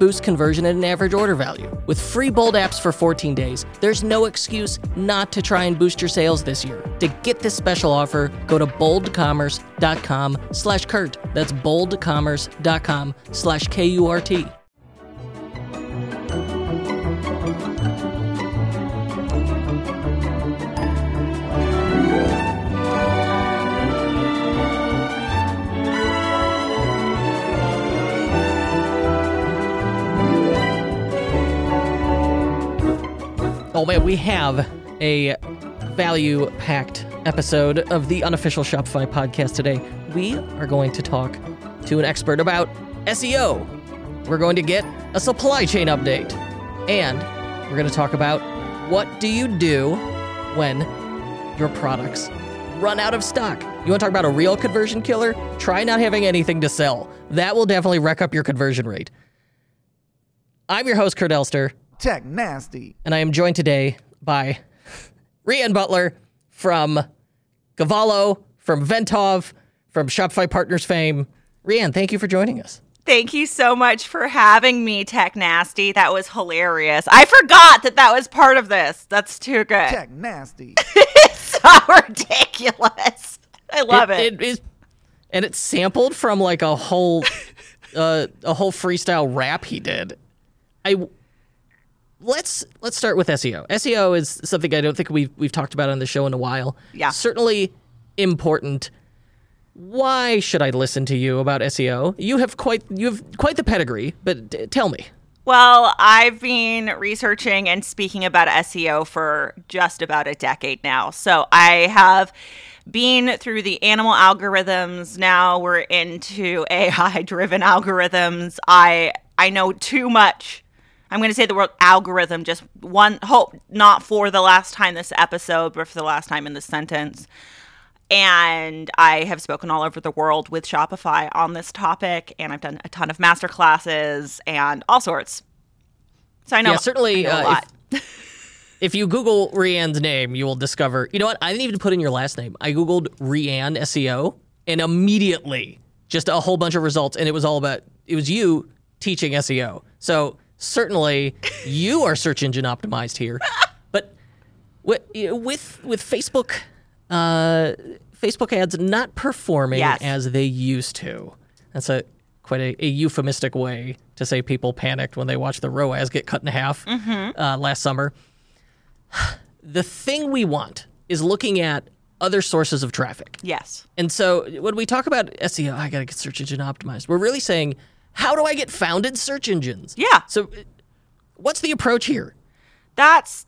boost conversion at an average order value. With free Bold apps for 14 days, there's no excuse not to try and boost your sales this year. To get this special offer, go to boldcommerce.com/Kurt. That's boldcommerce.com/KURT. Oh man, we have a value-packed episode of the unofficial Shopify podcast today. We are going to talk to an expert about SEO. We're going to get a supply chain update. And we're going to talk about what do you do when your products run out of stock. You want to talk about a real conversion killer? Try not having anything to sell. That will definitely wreck up your conversion rate. I'm your host, Kurt Elster. Tech Nasty. And I am joined today by Rhian Beutler from Govalo, from Ventov, from Shopify Partners fame. Rhian, thank you for joining us. Thank you so much for having me, Tech Nasty. That was hilarious. I forgot that was part of this. That's too good. Tech Nasty. It's so ridiculous. I love it. It is, and it's sampled from like a whole, a whole freestyle rap he did. Let's start with SEO. SEO is something I don't think we've talked about on the show in a while. Yeah. Certainly important. Why should I listen to you about SEO? You have quite the pedigree, but tell me. Well, I've been researching and speaking about SEO for just about a decade now. So I have been through the animal algorithms. Now we're into AI-driven algorithms. I know too much. I'm going to say the word algorithm just one hope, not for the last time this episode, but for the last time in this sentence. And I have spoken all over the world with Shopify on this topic, and I've done a ton of masterclasses and all sorts. So I know, I know a lot. If you Google Rhian's name, you will discover, you know what? I didn't even put in your last name. I Googled Rhian SEO and immediately just a whole bunch of results. And it was all about, it was you teaching SEO. So certainly, you are search engine optimized here, but with Facebook ads not performing as they used to, that's quite a euphemistic way to say people panicked when they watched the ROAS get cut in half last summer. The thing we want is looking at other sources of traffic. Yes, and so when we talk about SEO, I got to get search engine optimized. We're really saying, how do I get found in search engines? Yeah. So what's the approach here? That's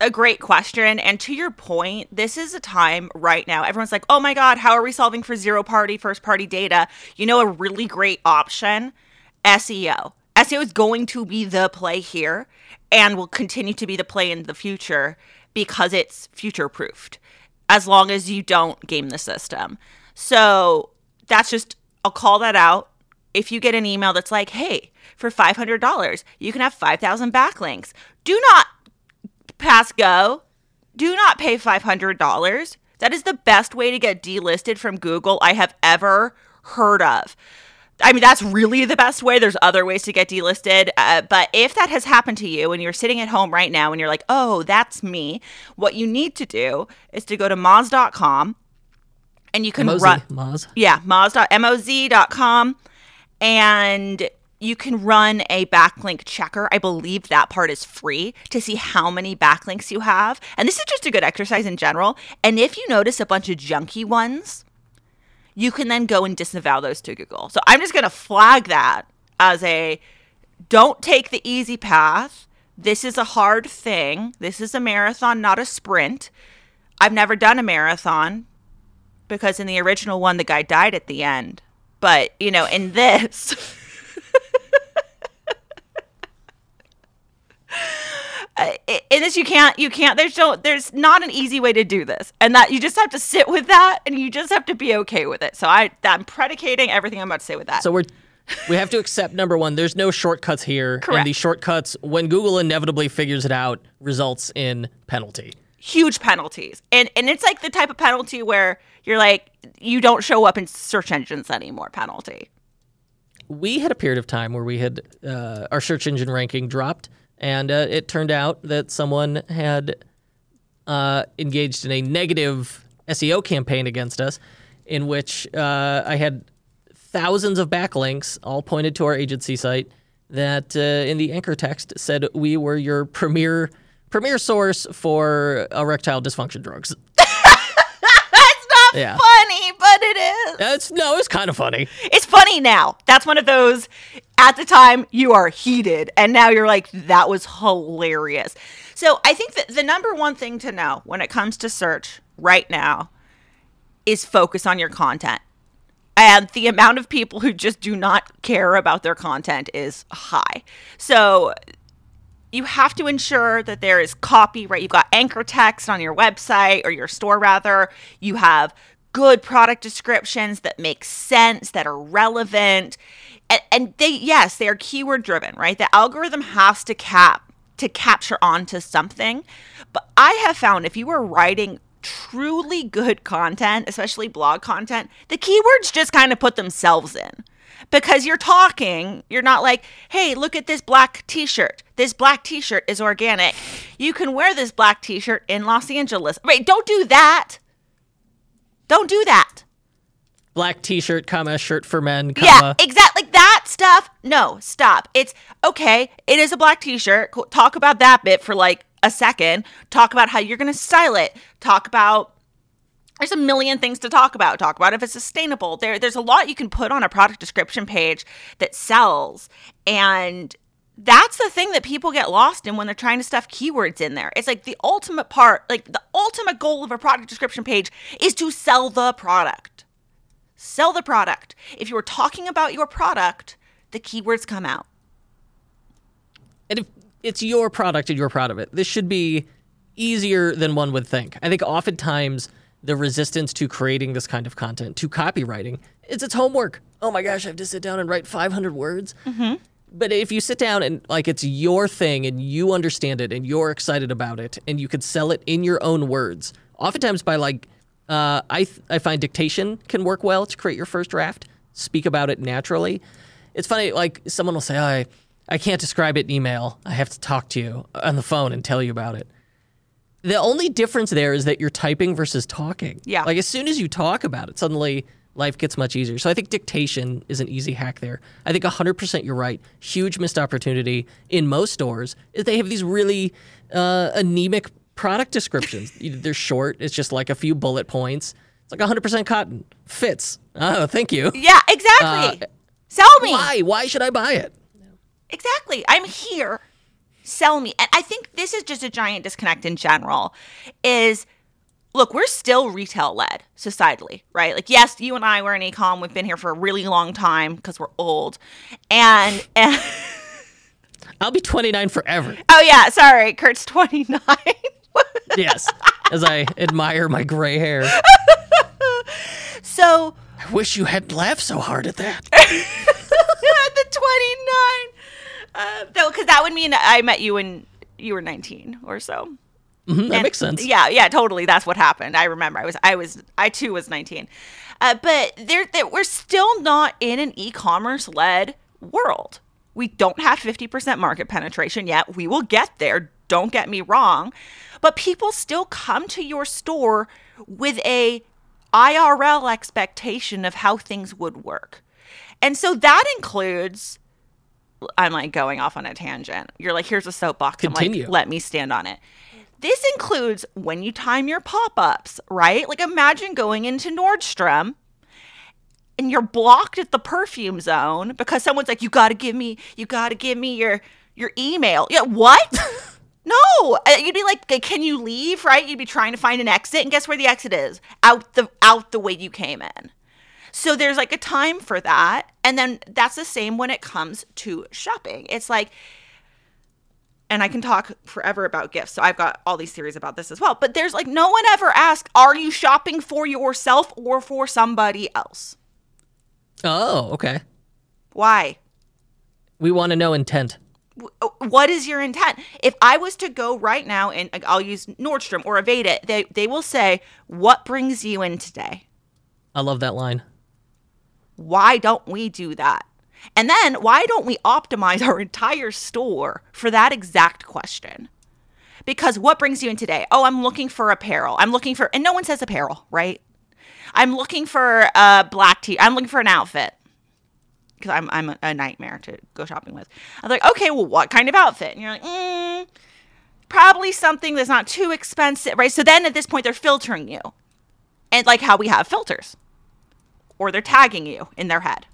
a great question. And to your point, this is a time right now. Everyone's like, oh my God, how are we solving for zero-party, first-party data? You know, a really great option, SEO. SEO is going to be the play here and will continue to be the play in the future because it's future-proofed as long as you don't game the system. So that's just, I'll call that out. If you get an email that's like, hey, for $500, you can have 5,000 backlinks. Do not pass go. Do not pay $500. That is the best way to get delisted from Google I have ever heard of. I mean, that's really the best way. There's other ways to get delisted. But if that has happened to you and you're sitting at home right now and you're like, oh, that's me, what you need to do is to go to Moz.com and you can run. Moz? Yeah, Moz.com. And you can run a backlink checker. I believe that part is free to see how many backlinks you have. And this is just a good exercise in general. And if you notice a bunch of junky ones, you can then go and disavow those to Google. So I'm just going to flag that as a don't take the easy path. This is a hard thing. This is a marathon, not a sprint. I've never done a marathon because in the original one, the guy died at the end. But, you know, in this, you can't, there's not an easy way to do this, and that you just have to sit with that and you just have to be okay with it. So I'm predicating everything I'm about to say with that. So we have to accept, number one, there's no shortcuts here. Correct. And the shortcuts, when Google inevitably figures it out, results in penalty. Huge penalties. And it's like the type of penalty where you're like, you don't show up in search engines anymore penalty. We had a period of time where we had our search engine ranking dropped, and it turned out that someone had engaged in a negative SEO campaign against us, in which I had thousands of backlinks all pointed to our agency site that in the anchor text said we were your premier source for erectile dysfunction drugs. That's not funny, but it is. No, it's kind of funny. It's funny now. That's one of those, at the time, you are heated, and now you're like, that was hilarious. So I think that the number one thing to know when it comes to search right now is focus on your content. And the amount of people who just do not care about their content is high. So you have to ensure that there is copy, right? You've got anchor text on your website or your store, rather. You have good product descriptions that make sense, that are relevant. And they are keyword driven, right? The algorithm has to capture onto something. But I have found if you are writing truly good content, especially blog content, the keywords just kind of put themselves in. Because you're talking, you're not like, hey, look at this black t-shirt. This black t-shirt is organic. You can wear this black t-shirt in Los Angeles. Wait, don't do that. Don't do that. Black t-shirt, comma, shirt for men, comma. Yeah, exactly. Like that stuff. No, stop. It's, okay, it is a black t-shirt. Talk about that bit for like a second. Talk about how you're going to style it. Talk about... There's a million things to talk about. Talk about if it's sustainable. There's a lot you can put on a product description page that sells. And that's the thing that people get lost in when they're trying to stuff keywords in there. It's like the ultimate part, like the ultimate goal of a product description page is to sell the product. Sell the product. If you were talking about your product, the keywords come out. And if it's your product and you're proud of it, this should be easier than one would think. I think oftentimes... the resistance to creating this kind of content, to copywriting, it's its homework. Oh my gosh, I have to sit down and write 500 words. Mm-hmm. But if you sit down and like it's your thing and you understand it and you're excited about it and you could sell it in your own words, oftentimes by like, I find dictation can work well to create your first draft, speak about it naturally. It's funny, like someone will say, oh, I can't describe it in email. I have to talk to you on the phone and tell you about it. The only difference there is that you're typing versus talking. Yeah. Like, as soon as you talk about it, suddenly life gets much easier. So I think dictation is an easy hack there. I think 100% you're right. Huge missed opportunity in most stores is they have these really anemic product descriptions. They're short. It's just like a few bullet points. It's like 100% cotton. Fits. Oh, thank you. Yeah, exactly. Sell me. Why should I buy it? Exactly. I'm here. Sell me. And I think this is just a giant disconnect in general is, look, we're still retail-led societally, right? Like, yes, you and I were in e-com. We've been here for a really long time because we're old. And I'll be 29 forever. Oh, yeah. Sorry. Kurt's 29. Yes. As I admire my gray hair. So. I wish you hadn't laughed so hard at that. The 29. Though, because that would mean I met you when you were 19 or so. Mm-hmm, that makes sense. Yeah, totally. That's what happened. I remember. I too was 19. But we're still not in an e-commerce led world. We don't have 50% market penetration yet. We will get there. Don't get me wrong. But people still come to your store with a IRL expectation of how things would work. And so that includes... I'm like going off on a tangent. You're like, here's a soapbox. Continue. I'm like, let me stand on it. This includes when you time your pop-ups, right? Like imagine going into Nordstrom and you're blocked at the perfume zone because someone's like, you got to give me your email. Yeah, what? No, you'd be like, can you leave, right? You'd be trying to find an exit, and guess where the exit is? Out the way you came in. So there's like a time for that. And then that's the same when it comes to shopping. It's like, and I can talk forever about gifts, so I've got all these theories about this as well, but there's like, no one ever asks, are you shopping for yourself or for somebody else? Oh, okay. Why? We want to know intent. What is your intent? If I was to go right now, and I'll use Nordstrom or evade it, they will say, what brings you in today? I love that line. Why don't we do that? And then why don't we optimize our entire store for that exact question? Because what brings you in today? Oh, I'm looking for apparel. And no one says apparel, right? I'm looking for a black tee. I'm looking for an outfit. Because I'm a nightmare to go shopping with. I was like, okay, well, what kind of outfit? And you're like, probably something that's not too expensive, right? So then at this point, they're filtering you. And like how we have filters. Or they're tagging you in their head.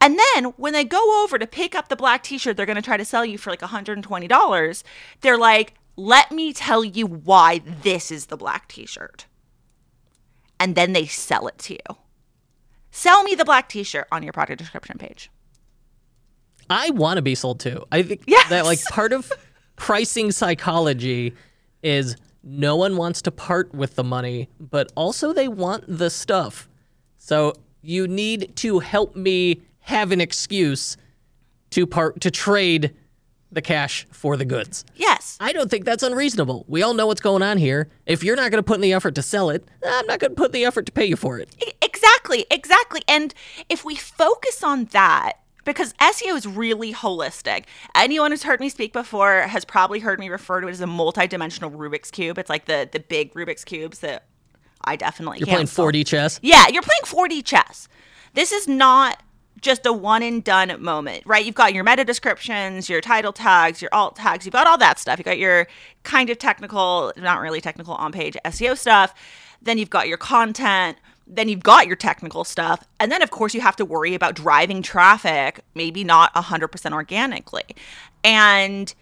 And then when they go over to pick up the black t-shirt they're going to try to sell you for like $120, they're like, let me tell you why this is the black t-shirt. And then they sell it to you. Sell me the black t-shirt on your product description page. I want to be sold to. I think that like part of pricing psychology is no one wants to part with the money, but also they want the stuff. So you need to help me have an excuse to trade the cash for the goods. Yes. I don't think that's unreasonable. We all know what's going on here. If you're not going to put in the effort to sell it, I'm not going to put in the effort to pay you for it. Exactly. And if we focus on that, because SEO is really holistic. Anyone who's heard me speak before has probably heard me refer to it as a multidimensional Rubik's Cube. It's like the big Rubik's Cubes that I definitely can't. You're playing 4D chess? Yeah, you're playing 4D chess. This is not just a one and done moment, right? You've got your meta descriptions, your title tags, your alt tags. You've got all that stuff. You've got your kind of technical, not really technical on-page SEO stuff. Then you've got your content. Then you've got your technical stuff. And then, of course, you have to worry about driving traffic, maybe not 100% organically. And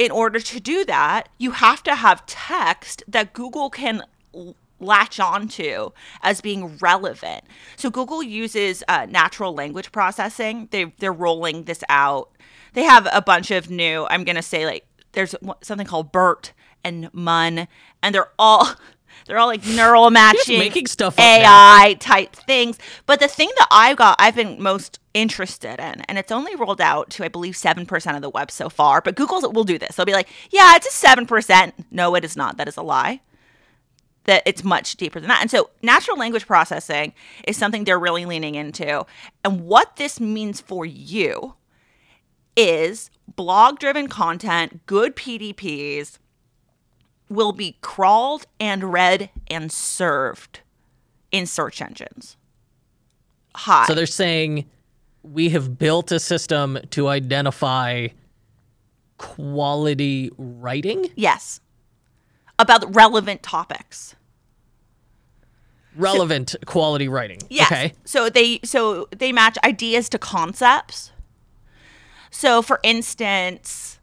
in order to do that, you have to have text that Google can latch onto as being relevant. So Google uses natural language processing. They're rolling this out. They have a bunch of new, I'm going to say, like, there's something called BERT and MUM, and they're all like neural matching, making stuff up, AI type things. But the thing that I've been most interested in, and it's only rolled out to, I believe, 7% of the web so far, but Google will do this. They'll be like, yeah, it's a 7%. No, it is not. That is a lie. That it's much deeper than that. And so natural language processing is something they're really leaning into. And what this means for you is blog-driven content, good PDPs, will be crawled and read and served in search engines. Hi. So they're saying we have built a system to identify quality writing? Yes. About relevant topics. Relevant quality writing. Yes. Okay. So they match ideas to concepts. So for instance,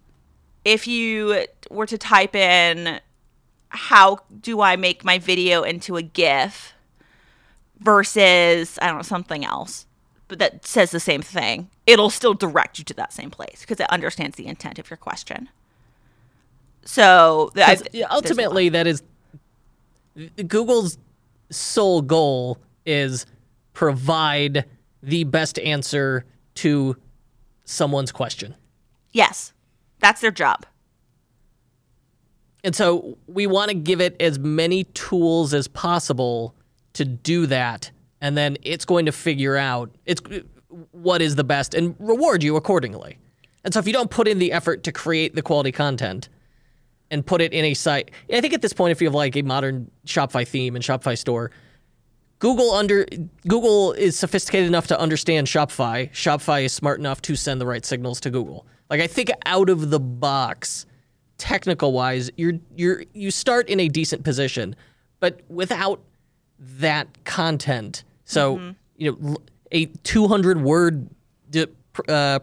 if you were to type in, how do I make my video into a GIF versus, I don't know, something else, but that says the same thing, it'll still direct you to that same place because it understands the intent of your question. So ultimately, that is Google's sole goal is provide the best answer to someone's question. Yes, that's their job. And so we want to give it as many tools as possible to do that, and then it's going to figure out what is the best and reward you accordingly. And so if you don't put in the effort to create the quality content and put it in a site, I think at this point, if you have like a modern Shopify theme and Shopify store, Google is sophisticated enough to understand Shopify. Shopify is smart enough to send the right signals to Google. Like, I think out of the box, technical wise, you start in a decent position, but without that content. So a 200-word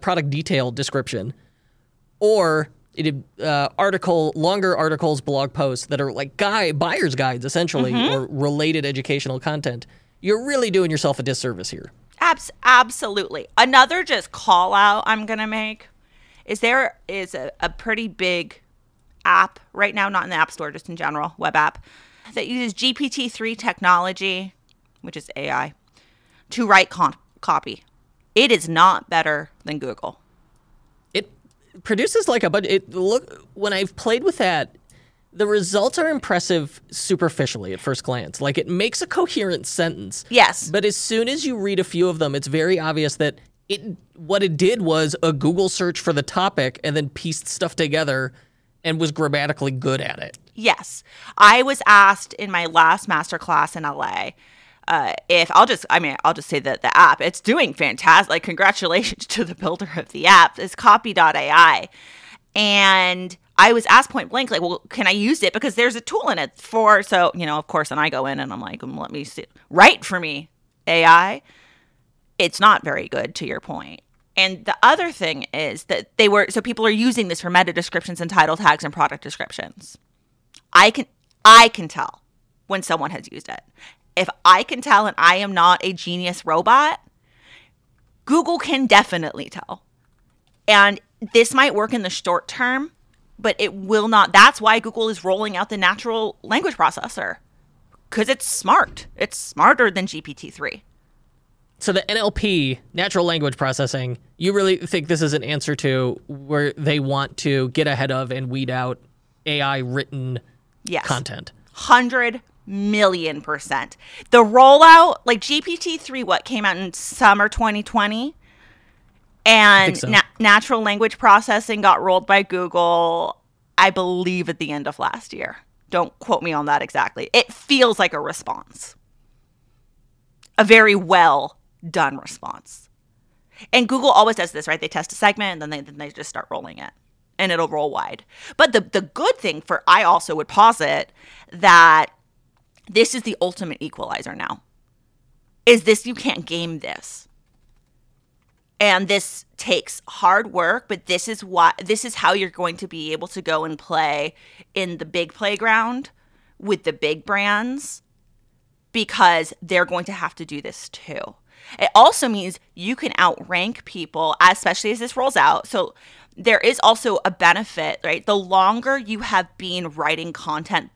product detail description, or longer articles, blog posts that are like buyer's guides, essentially, or related educational content, you're really doing yourself a disservice here. Absolutely. Another just call out I'm going to make is there is a pretty big app right now, not in the App Store, just in general, web app, that uses GPT-3 technology, which is AI, to write copy. It is not better than Google. It produces like a bunch. Look, when I've played with that, the results are impressive superficially at first glance. Like, it makes a coherent sentence. Yes. But as soon as you read a few of them, it's very obvious that what it did was a Google search for the topic and then pieced stuff together and was grammatically good at it. Yes. I was asked in my last masterclass in LA I'll just say that the app, it's doing fantastic. Like, congratulations to the builder of the app. It's copy.ai. And I was asked point blank, like, well, can I use it? Because there's a tool in it for, so, of course, and I go in and I'm like, let me see. Write for me, AI. It's not very good, to your point. And the other thing is that people are using this for meta descriptions and title tags and product descriptions. I can tell when someone has used it. If I can tell and I am not a genius robot, Google can definitely tell. And this might work in the short term, but it will not. That's why Google is rolling out the natural language processor, because it's smart. It's smarter than GPT-3. So the NLP, natural language processing, you really think this is an answer to where they want to get ahead of and weed out AI-written content? 100 million %. The rollout, like GPT-3, what came out in summer 2020, and so natural language processing got rolled by Google, I believe, at the end of last year. Don't quote me on that exactly. It feels like a response, a very well done response. And Google always does this, right? They test a segment and then they just start rolling it, and it'll roll wide. But the good thing for, I also would posit that this is the ultimate equalizer now, is this, you can't game this. And this takes hard work, but this is how you're going to be able to go and play in the big playground with the big brands, because they're going to have to do this too. It also means you can outrank people, especially as this rolls out. So there is also a benefit, right? The longer you have been writing content,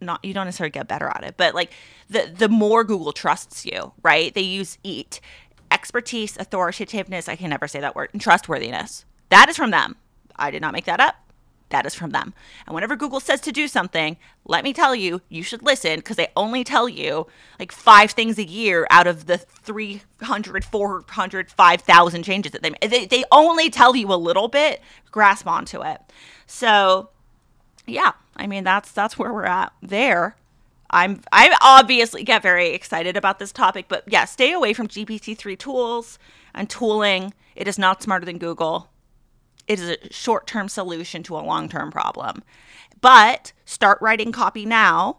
not, you don't necessarily get better at it, but like the more Google trusts you, right? They use EAT, expertise, authoritativeness, I can never say that word, and trustworthiness. That is from them. I did not make that up. That is from them. And whenever Google says to do something, let me tell you, you should listen, because they only tell you like 5 things a year out of the 300, 400, 5,000 changes that they make. They only tell you a little bit. Grasp onto it. So yeah, I mean, that's where we're at there. I obviously get very excited about this topic, but yeah, stay away from GPT-3 tools and tooling. It is not smarter than Google. It is a short-term solution to a long-term problem. But start writing copy now,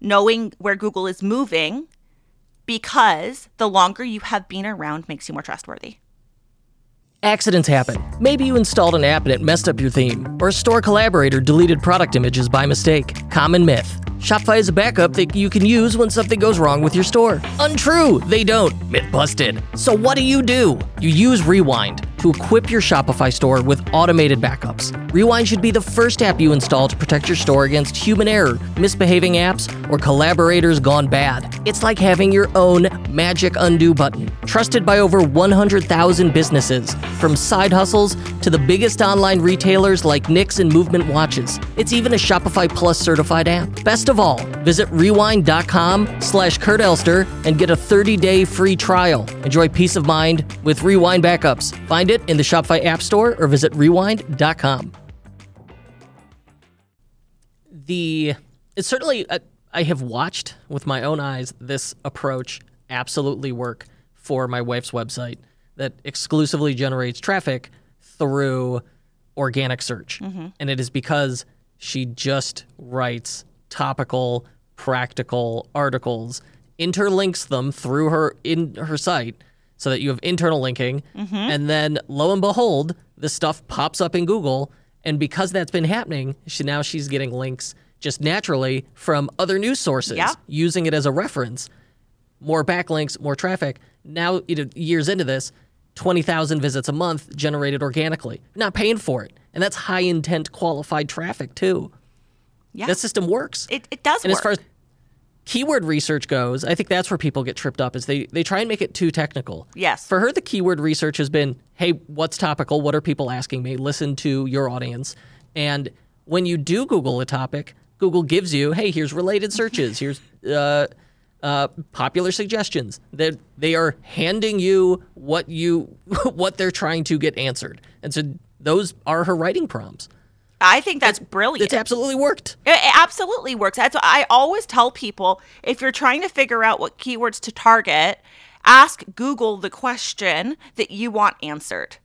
knowing where Google is moving, because the longer you have been around makes you more trustworthy. Accidents happen. Maybe you installed an app and it messed up your theme, or a store collaborator deleted product images by mistake. Common myth. Shopify is a backup that you can use when something goes wrong with your store. Untrue! They don't. Myth busted. So what do? You use Rewind to equip your Shopify store with automated backups. Rewind should be the first app you install to protect your store against human error, misbehaving apps, or collaborators gone bad. It's like having your own magic undo button, trusted by over 100,000 businesses, from side hustles to the biggest online retailers like NYX and Movement Watches. It's even a Shopify Plus certified app. Best of all, visit rewind.com/Kurt Elster and get a 30-day free trial. Enjoy peace of mind with Rewind Backups. Find it in the Shopify App Store or visit rewind.com. It's certainly, I have watched with my own eyes this approach absolutely work for my wife's website that exclusively generates traffic through organic search. And it is because she just writes topical, practical articles interlinks them through her site so that you have internal linking. Mm-hmm. And then lo and behold, this stuff pops up in Google. And because that's been happening, she's getting links just naturally from other news sources, using it as a reference. More backlinks, more traffic. Now, years into this, 20,000 visits a month generated organically. Not paying for it. And that's high-intent qualified traffic, too. Yeah. That system works. It does work. And as far as keyword research goes, I think that's where people get tripped up, is they try and make it too technical. Yes. For her, the keyword research has been, hey, what's topical? What are people asking me? Listen to your audience. And when you do Google a topic, Google gives you, hey, here's related searches. Here's popular suggestions. They are handing you what they're trying to get answered. And so those are her writing prompts. I think that's brilliant. It's absolutely worked. It absolutely works. That's what I always tell people. If you're trying to figure out what keywords to target, ask Google the question that you want answered.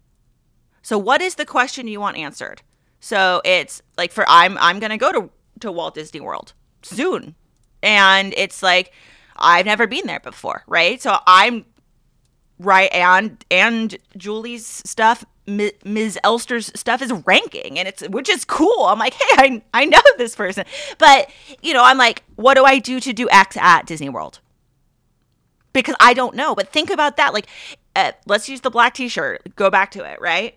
So what is the question you want answered? So it's like, for I'm going to go to Walt Disney World soon. And it's like, I've never been there before, right? So I'm right, and Julie's stuff, Ms. Elster's stuff is ranking, and which is cool. I'm like, hey, I know this person, but I'm like, what do I do to do X at Disney World? Because I don't know. But think about that. Like, let's use the black T-shirt. Go back to it, right?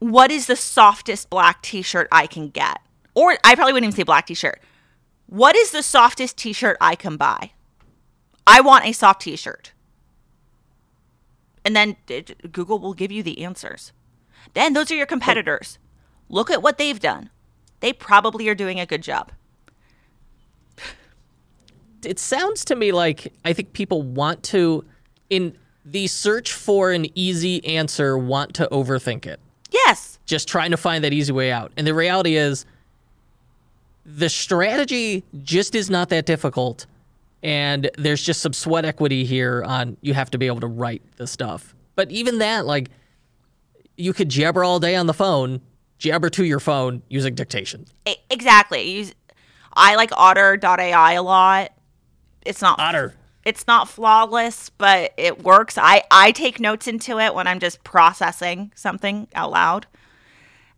What is the softest black T-shirt I can get? Or I probably wouldn't even say black T-shirt. What is the softest T-shirt I can buy? I want a soft T-shirt. And then Google will give you the answers. Then those are your competitors. Look at what they've done. They probably are doing a good job. It sounds to me like I think people want to, in the search for an easy answer, want to overthink it. Yes. Just trying to find that easy way out. And the reality is the strategy just is not that difficult. And there's just some sweat equity here on you have to be able to write the stuff. But even that, like, you could jabber all day on the phone, jabber to your phone using dictation. Exactly. I like otter.ai a lot. It's not otter. It's not flawless, but it works. I take notes into it when I'm just processing something out loud.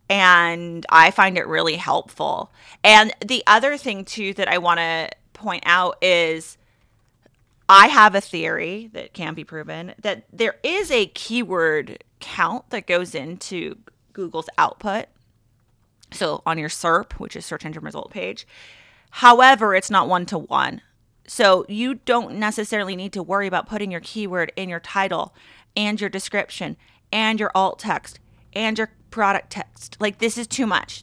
And I find it really helpful. And the other thing, too, that I want to point out is I have a theory that can be proven that there is a keyword count that goes into Google's output. So on your SERP, which is search engine result page. However, it's not one-to-one. So you don't necessarily need to worry about putting your keyword in your title and your description and your alt text and your product text. Like, this is too much.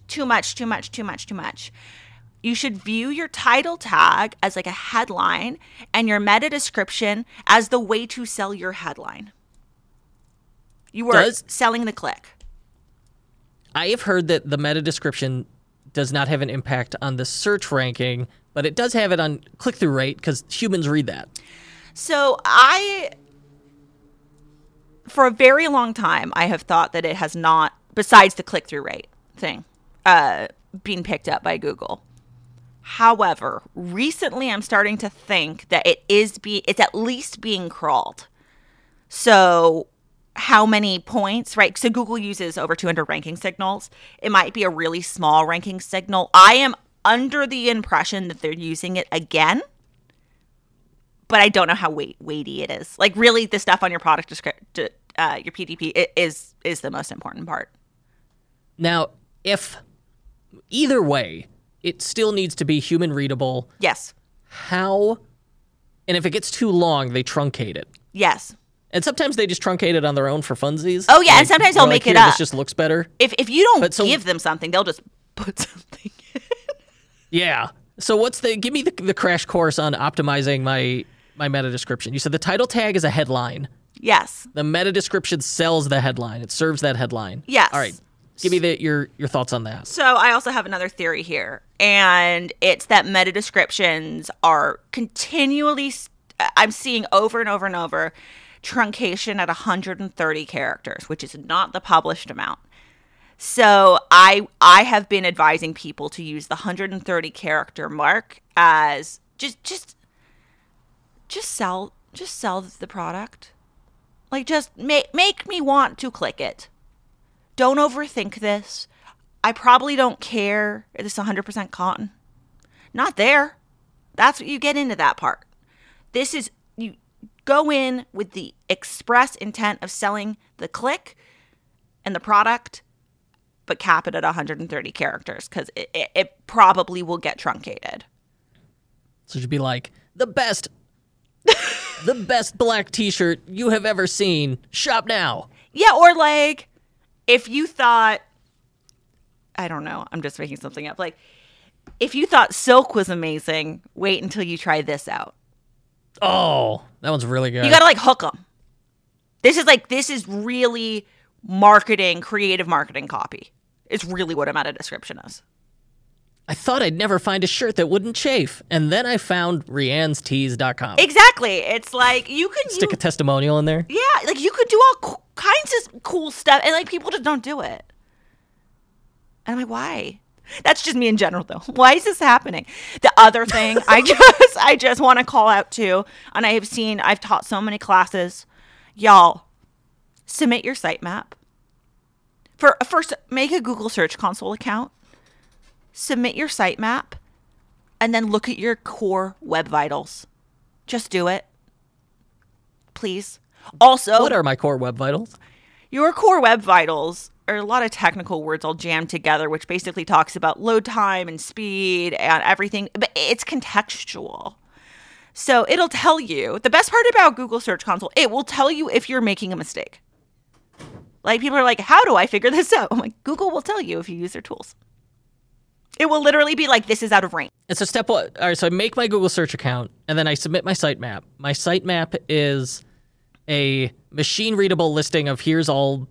You should view your title tag as like a headline and your meta description as the way to sell your headline. You are selling the click. I have heard that the meta description does not have an impact on the search ranking, but it does have it on click-through rate because humans read that. So for a very long time, I have thought that it has not, besides the click-through rate thing, being picked up by Google. However, recently I'm starting to think that it's at least being crawled. So how many points, right? So Google uses over 200 ranking signals. It might be a really small ranking signal. I am under the impression that they're using it again, but I don't know how weighty it is. Like, really, the stuff on your product description, your PDP, is the most important part. Now, if either way, it still needs to be human readable. Yes. How? And if it gets too long, they truncate it. Yes. And sometimes they just truncate it on their own for funsies. Oh, yeah. And sometimes they'll make it up. This just looks better. If you don't give them something, they'll just put something in. Yeah. So give me the crash course on optimizing my meta description. You said the title tag is a headline. Yes. The meta description sells the headline. It serves that headline. Yes. All right. Give me your thoughts on that. So I also have another theory here, and it's that meta descriptions are continually I'm seeing over and over and over truncation at 130 characters, which is not the published amount. So I have been advising people to use the 130 character mark as just just sell the product. Like, just make me want to click it. Don't overthink this. I probably don't care if it's 100% cotton. Not there. That's what you get into that part. This is, you go in with the express intent of selling the click and the product, but cap it at 130 characters because it probably will get truncated. So it should be like, the best black t-shirt you have ever seen. Shop now. Yeah, or like, if you thought, I don't know, I'm just making something up. Like, if you thought silk was amazing, wait until you try this out. Oh, that one's really good. You got to, like, hook them. This is really marketing, creative marketing copy. It's really what a meta description is. I thought I'd never find a shirt that wouldn't chafe, and then I found Rhian'sTees.com. Exactly. It's like, you can stick a testimonial in there. Yeah, like, you could do all kinds of cool stuff, and, like, people just don't do it. And I'm like, why? That's just me in general, though. Why is this happening? The other thing I just want to call out too, and I've taught so many classes, y'all, submit your sitemap. First, make a Google Search Console account, submit your sitemap, and then look at your core web vitals. Just do it, please. Also, what are my core web vitals? Your core web vitals are a lot of technical words all jammed together, which basically talks about load time and speed and everything, but it's contextual. So it'll tell you, the best part about Google Search Console, it will tell you if you're making a mistake. Like, people are like, how do I figure this out? I'm like, Google will tell you if you use their tools. It will literally be like, this is out of range. And so step one, all right, so I make my Google Search account and then I submit my sitemap. My sitemap is a machine readable listing of here's all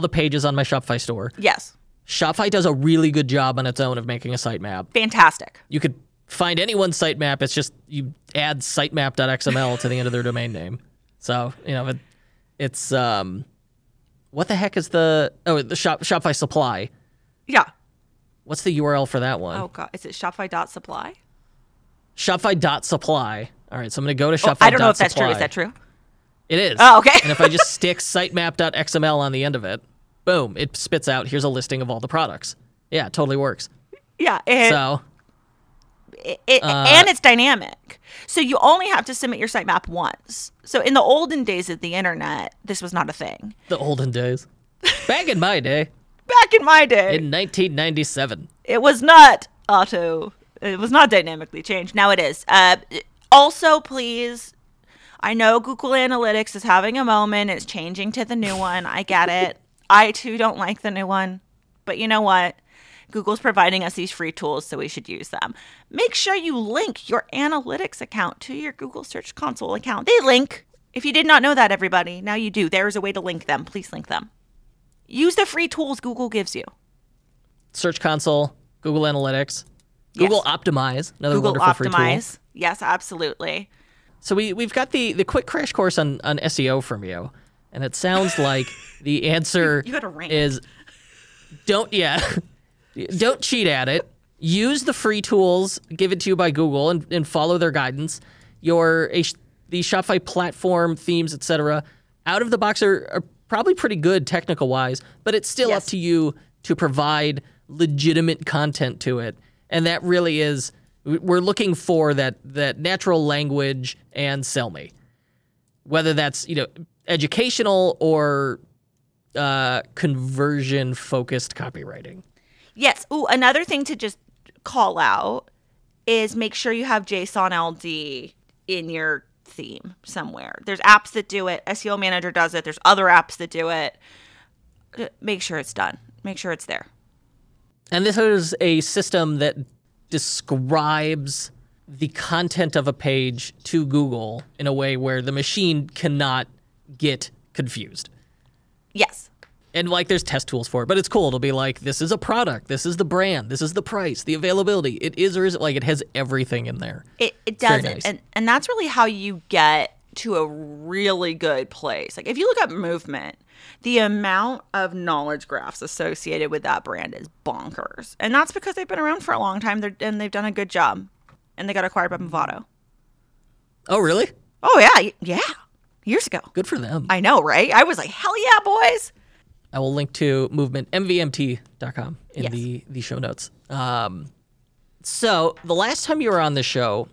the pages on my Shopify store. Yes. Shopify does a really good job on its own of making a sitemap. Fantastic. You could find anyone's sitemap. It's just you add sitemap.xml to the end of their domain name. So, you know, it's what the heck is the Shopify.supply. Yeah. What's the URL for that one? Oh, God. Is it Shopify.supply? Shopify.supply. All right, so I'm going to go to Shopify.supply. I don't know if that's true. Is that true? It is. Oh, okay. And if I just stick sitemap.xml on the end of it, boom, it spits out, here's a listing of all the products. Yeah, it totally works. Yeah. And it's dynamic. So you only have to submit your sitemap once. So in the olden days of the internet, this was not a thing. The olden days. Back in my day. Back in my day. In 1997. It was not auto. It was not dynamically changed. Now it is. Also, please... I know Google Analytics is having a moment. It's changing to the new one. I get it. I, too, don't like the new one. But you know what? Google's providing us these free tools, so we should use them. Make sure you link your analytics account to your Google Search Console account. They link. If you did not know that, everybody, now you do. There's a way to link them. Please link them. Use the free tools Google gives you. Search Console, Google Analytics, Google Optimize, another wonderful free tool. Google Optimize. Yes, absolutely. So we've got the quick crash course on SEO from you, and it sounds like the answer is don't cheat at it. Use the free tools given to you by Google and follow their guidance. The Shopify platform, themes, etc. out of the box are probably pretty good technical-wise, but it's still up to you to provide legitimate content to it, and that really is... We're looking for that natural language and sell me, whether that's educational or conversion focused copywriting. Yes. Ooh, another thing to just call out is make sure you have JSON LD in your theme somewhere. There's apps that do it. SEO Manager does it. There's other apps that do it. Make sure it's done. Make sure it's there. And this is a system that describes the content of a page to Google in a way where the machine cannot get confused. Yes. And like there's test tools for it, but it's cool. It'll be like, this is a product, this is the brand, this is the price, the availability. It is or isn't, like it has everything in there. It does. Nice. And that's really how you get to a really good place. Like if you look up Movement, the amount of knowledge graphs associated with that brand is bonkers. And that's because they've been around for a long time and they've done a good job. And they got acquired by Movado. Oh, really? Oh, yeah. Yeah. Years ago. Good for them. I know, right? I was like, hell yeah, boys. I will link to Movement, MVMT.com in the show notes. So the last time you were on the show,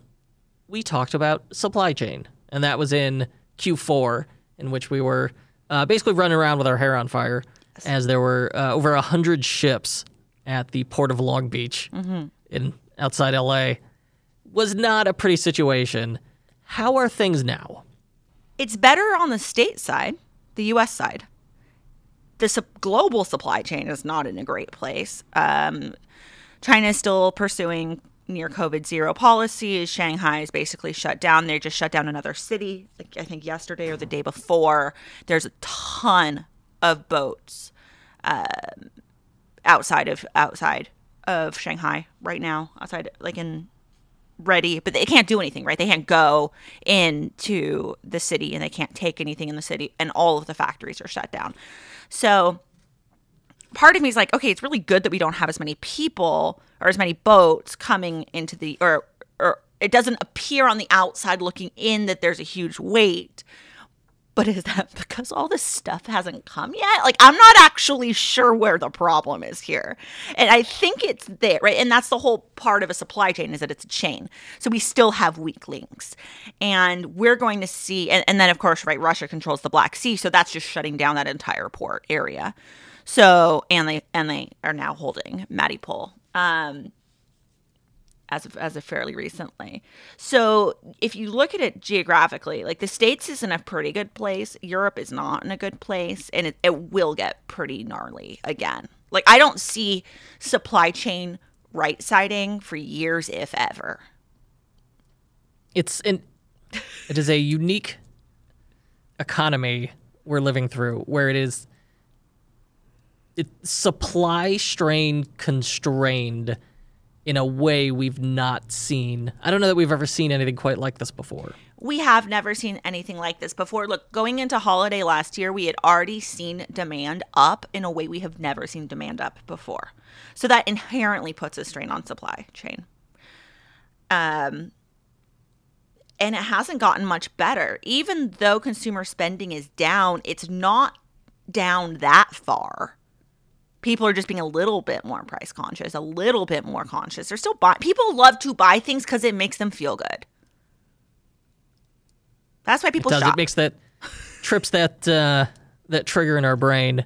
we talked about supply chain, and that was in Q4, in which we were basically running around with our hair on fire, as there were over 100 ships at the port of Long Beach outside L.A. Was not a pretty situation. How are things now? It's better on the state side, the U.S. side. The global supply chain is not in a great place. China is still pursuing near COVID zero policies. Shanghai is basically shut down. They just shut down another city, like I think yesterday or the day before. There's a ton of boats outside of Shanghai right now, outside like in ready, but they can't do anything, right? They can't go into the city and they can't take anything in the city, and all of the factories are shut down. So part of me is like, okay, it's really good that we don't have as many people or as many boats coming into the, or it doesn't appear on the outside looking in that there's a huge wait. But is that because all this stuff hasn't come yet? Like, I'm not actually sure where the problem is here. And I think it's there, right? And that's the whole part of a supply chain, is that it's a chain. So we still have weak links. And we're going to see, and then of course, right, Russia controls the Black Sea. So that's just shutting down that entire port area. So, and they are now holding Mariupol as of fairly recently. So if you look at it geographically, like the States is in a pretty good place. Europe is not in a good place. And it will get pretty gnarly again. Like, I don't see supply chain right-siding for years, if ever. It is a unique economy we're living through, where it is supply strain constrained in a way we've not seen. I don't know that we've ever seen anything quite like this before. We have never seen anything like this before. Look, going into holiday last year, we had already seen demand up in a way we have never seen demand up before. So that inherently puts a strain on supply chain. And it hasn't gotten much better. Even though consumer spending is down, it's not down that far. People are just being a little bit more price conscious, a little bit more conscious. They're still buying. People love to buy things because it makes them feel good. That's why people shop. It makes that trips that trigger in our brain.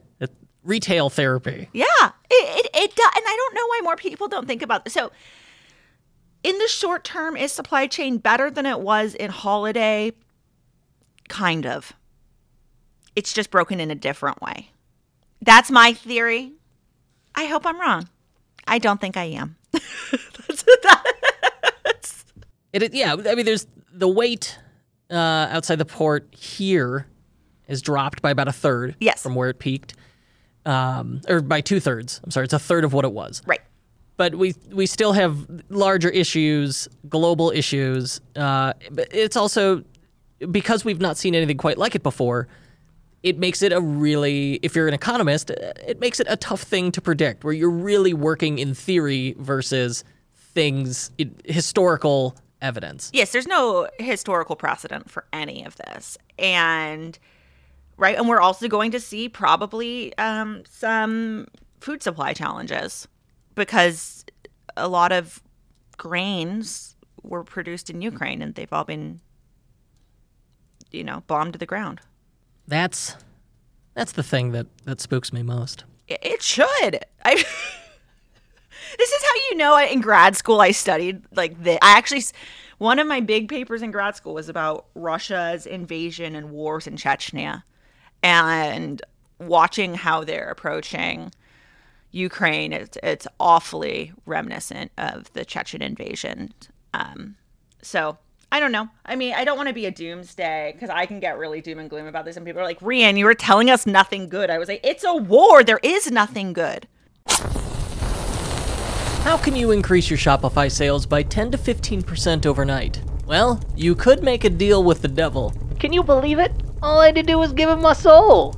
Retail therapy. Yeah, it does. And I don't know why more people don't think about this. So, in the short term, is supply chain better than it was in holiday? Kind of. It's just broken in a different way. That's my theory. I hope I'm wrong. I don't think I am. I mean, there's the wait outside the port here is dropped by about a third from where it peaked, or by 2/3. I'm sorry, it's a third of what it was. Right. But we still have larger issues, global issues. But it's also because we've not seen anything quite like it before. It makes it if you're an economist, it makes it a tough thing to predict, where you're really working in theory versus historical evidence. Yes, there's no historical precedent for any of this. And we're also going to see probably some food supply challenges, because a lot of grains were produced in Ukraine and they've all been, bombed to the ground. That's the thing that spooks me most. It should. This is how in grad school I studied like this. One of my big papers in grad school was about Russia's invasion and wars in Chechnya, and watching how they're approaching Ukraine. It's awfully reminiscent of the Chechen invasion. So I don't know. I mean, I don't want to be a doomsday, because I can get really doom and gloom about this. And people are like, Rhian, you were telling us nothing good. I was like, it's a war. There is nothing good. How can you increase your Shopify sales by 10 to 15% overnight? Well, you could make a deal with the devil. Can you believe it? All I had to do was give him my soul.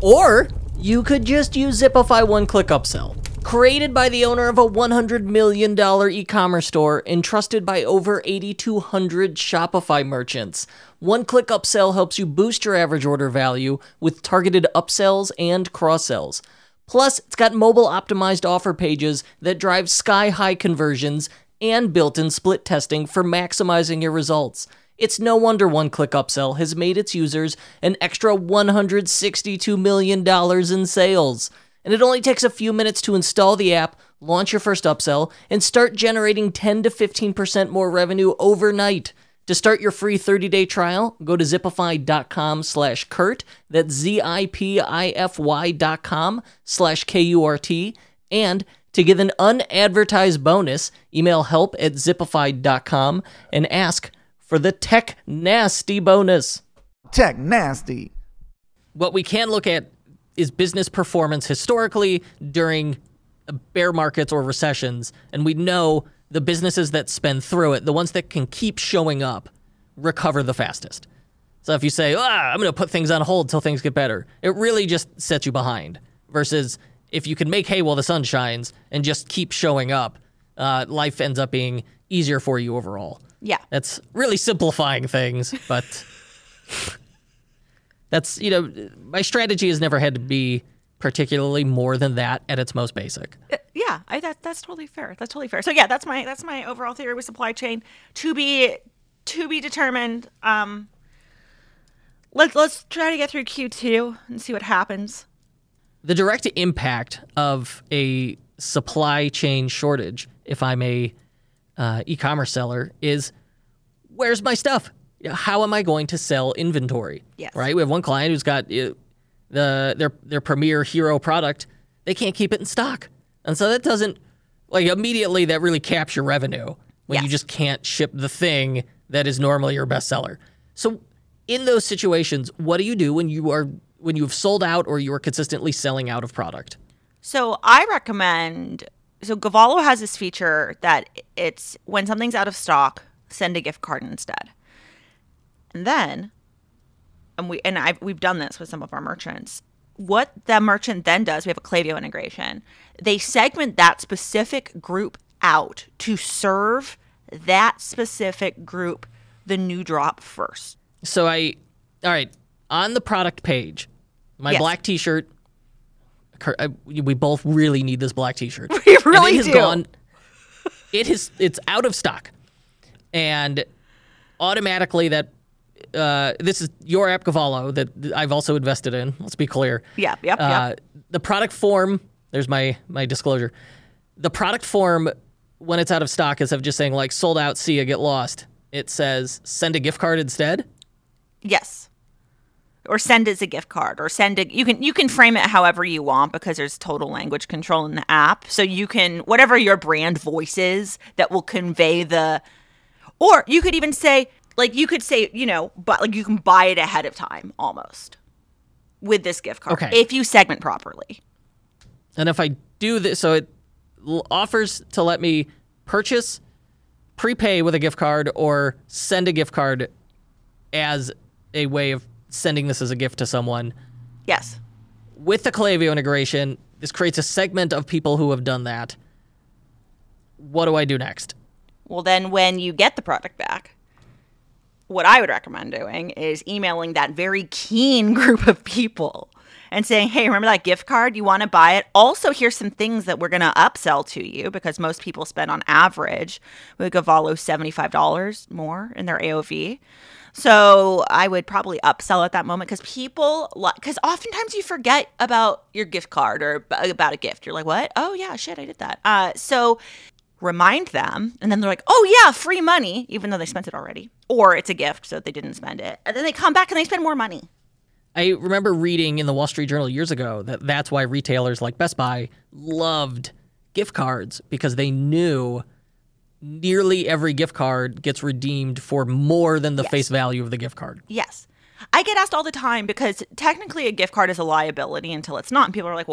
Or you could just use Zipify One Click Upsell. created by the owner of a $100 million e-commerce store and trusted by over 8,200 Shopify merchants. One Click Upsell helps you boost your average order value with targeted upsells and cross-sells. Plus, it's got mobile-optimized offer pages that drive sky-high conversions and built-in split testing for maximizing your results. It's no wonder One Click Upsell has made its users an extra $162 million in sales. And it only takes a few minutes to install the app, launch your first upsell, and start generating 10 to 15% more revenue overnight. To start your free 30-day trial, go to Zipify.com/Kurt, that's Zipify.com/KURT, and to get an unadvertised bonus, email help@Zipify.com and ask for the Tech Nasty bonus. Tech Nasty. What we can look at is business performance historically during bear markets or recessions, and we know the businesses that spend through it, the ones that can keep showing up, recover the fastest. So if you say, I'm going to put things on hold till things get better, it really just sets you behind. Versus if you can make hay while the sun shines and just keep showing up, life ends up being easier for you overall. Yeah. That's really simplifying things, but... That's, my strategy has never had to be particularly more than that at its most basic. Yeah, that's totally fair. That's totally fair. So yeah, that's my overall theory with supply chain, to be determined. Let's try to get through Q2 and see what happens. The direct impact of a supply chain shortage, if I'm a e-commerce seller, is where's my stuff? How am I going to sell inventory? Yes. Right? We have one client who's got their premier hero product. They can't keep it in stock. And so that doesn't, immediately that really caps your revenue when you just can't ship the thing that is normally your bestseller. So in those situations, what do you do when you've sold out or you are consistently selling out of product? So I recommend, Govalo has this feature that it's when something's out of stock, send a gift card instead. And then, we've done this with some of our merchants. What the merchant then does, we have a Klaviyo integration. They segment that specific group out to serve that specific group the new drop first. So on the product page, my black T-shirt. We both really need this black T-shirt. We really do. It's out of stock, and automatically that. This is your app, Govalo, that I've also invested in. Let's be clear. Yeah, yep, yep. The product form, there's my disclosure. The product form, when it's out of stock, instead of just saying, sold out, see you, get lost, it says, send a gift card instead? Yes. Or send as a gift card. Or you can frame it however you want because there's total language control in the app. So you can, whatever your brand voice is, that will convey or you could even say, but you can buy it ahead of time almost with this gift card if you segment properly. And if I do this, so it offers to let me purchase, prepay with a gift card, or send a gift card as a way of sending this as a gift to someone. Yes. With the Klaviyo integration, this creates a segment of people who have done that. What do I do next? Well, then when you get the product back, what I would recommend doing is emailing that very keen group of people and saying, hey, remember that gift card? You want to buy it? Also, here's some things that we're going to upsell to you because most people spend on average with Govalo $75 more in their AOV. So I would probably upsell at that moment because oftentimes you forget about your gift card or about a gift. You're like, what? Oh, yeah, shit, I did that. So remind them, and then they're like, oh yeah, free money, even though they spent it already, or it's a gift so they didn't spend it, and then they come back and they spend more money. I remember reading in the Wall Street Journal years ago that that's why retailers like Best Buy loved gift cards, because they knew nearly every gift card gets redeemed for more than the face value of the gift card. Yes. I get asked all the time because technically a gift card is a liability until it's not, and people are like,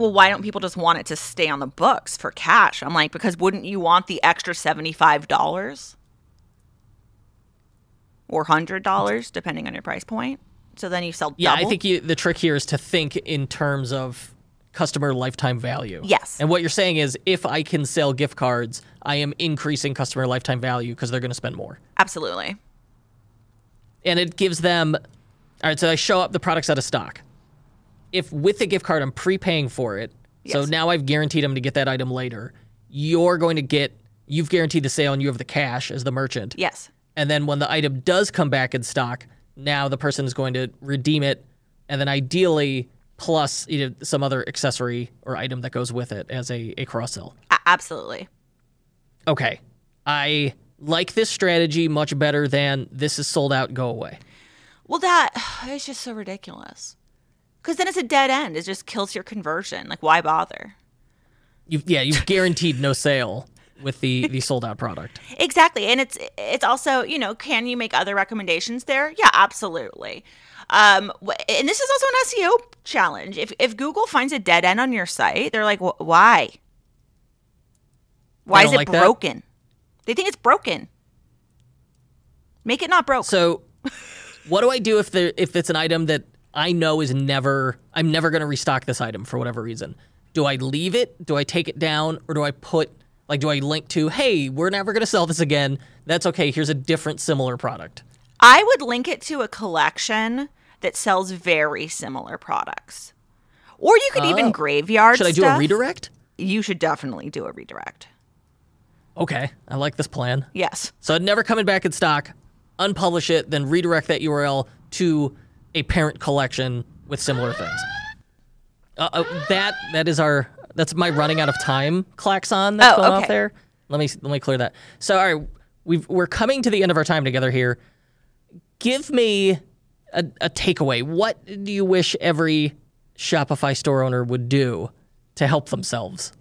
why don't people just want it to stay on the books for cash? I'm like, because wouldn't you want the extra $75 or $100, depending on your price point? So then you sell double. Yeah, I think the trick here is to think in terms of customer lifetime value. Yes. And what you're saying is if I can sell gift cards, I am increasing customer lifetime value because they're going to spend more. Absolutely. And it gives them, all right, so I show up the product's out of stock. If with the gift card, I'm prepaying for it, yes. So now I've guaranteed them to get that item later, you've guaranteed the sale and you have the cash as the merchant. Yes. And then when the item does come back in stock, now the person is going to redeem it, and then ideally plus some other accessory or item that goes with it as a cross-sell. Absolutely. Okay. I like this strategy much better than this is sold out, go away. Well, it's just so ridiculous. Because then it's a dead end. It just kills your conversion. Like, why bother? You've guaranteed no sale with the sold out product. Exactly. And it's also, can you make other recommendations there? Yeah, absolutely. And this is also an SEO challenge. If Google finds a dead end on your site, they're like, why? Why is it broken? They think it's broken. Make it not broke. So what do I do if it's an item that I know I'm never going to restock this item for whatever reason? Do I leave it? Do I take it down? Or do I do I link to, hey, we're never going to sell this again. That's okay. Here's a different similar product. I would link it to a collection that sells very similar products. Or you could even graveyard stuff. Should I do a redirect? You should definitely do a redirect. Okay. I like this plan. Yes. So I'd never coming back in stock, unpublish it, then redirect that URL to a parent collection with similar things. That's my running out of time klaxon that's going off there. Let me clear that. So, all right, we're coming to the end of our time together here. Give me a takeaway. What do you wish every Shopify store owner would do to help themselves?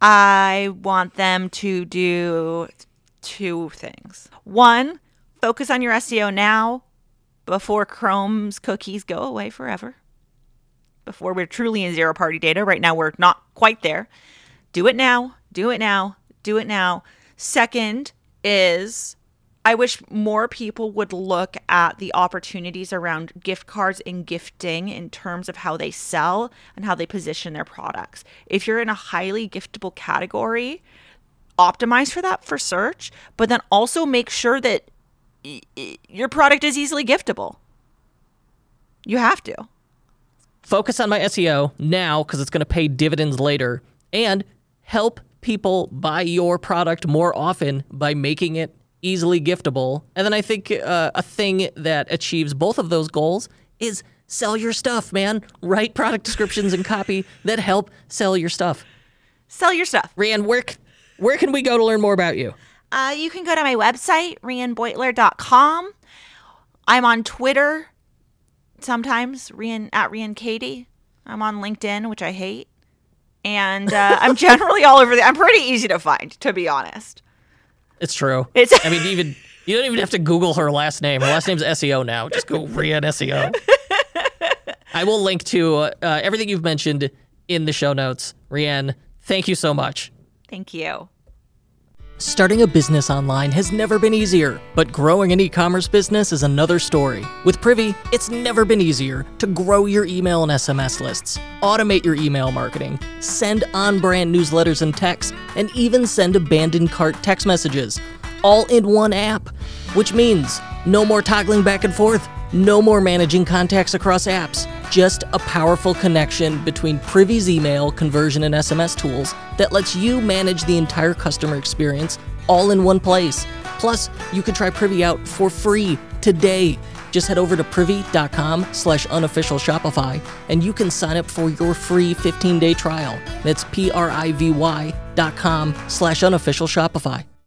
I want them to do two things. One, focus on your SEO now before Chrome's cookies go away forever. Before we're truly in zero-party data. Right now, we're not quite there. Do it now. Do it now. Do it now. Second is I wish more people would look at the opportunities around gift cards and gifting in terms of how they sell and how they position their products. If you're in a highly giftable category, optimize for that for search, but then also make sure that your product is easily giftable. You have to. Focus on my SEO now because it's going to pay dividends later, and help people buy your product more often by making it easily giftable. And then I think a thing that achieves both of those goals is sell your stuff, man. Write product descriptions and copy that help sell your stuff. Sell your stuff. Rhian, where can we go to learn more about you? You can go to my website, rewind.com. I'm on Twitter. Sometimes at Rhian Katie. I'm on LinkedIn, which I hate. And I'm generally all over there. I'm pretty easy to find, to be honest. It's true. You don't even have to Google her last name. Her last name's SEO now. Just go Rhian SEO. I will link to everything you've mentioned in the show notes. Rhian, thank you so much. Thank you. Starting a business online has never been easier, but growing an e-commerce business is another story. With Privy, it's never been easier to grow your email and SMS lists, automate your email marketing, send on-brand newsletters and texts, and even send abandoned cart text messages, all in one app, which means no more toggling back and forth, no more managing contacts across apps, just a powerful connection between Privy's email, conversion, and SMS tools that lets you manage the entire customer experience all in one place. Plus, you can try Privy out for free today. Just head over to privy.com/unofficial Shopify and you can sign up for your free 15-day trial. That's privy.com/unofficial Shopify.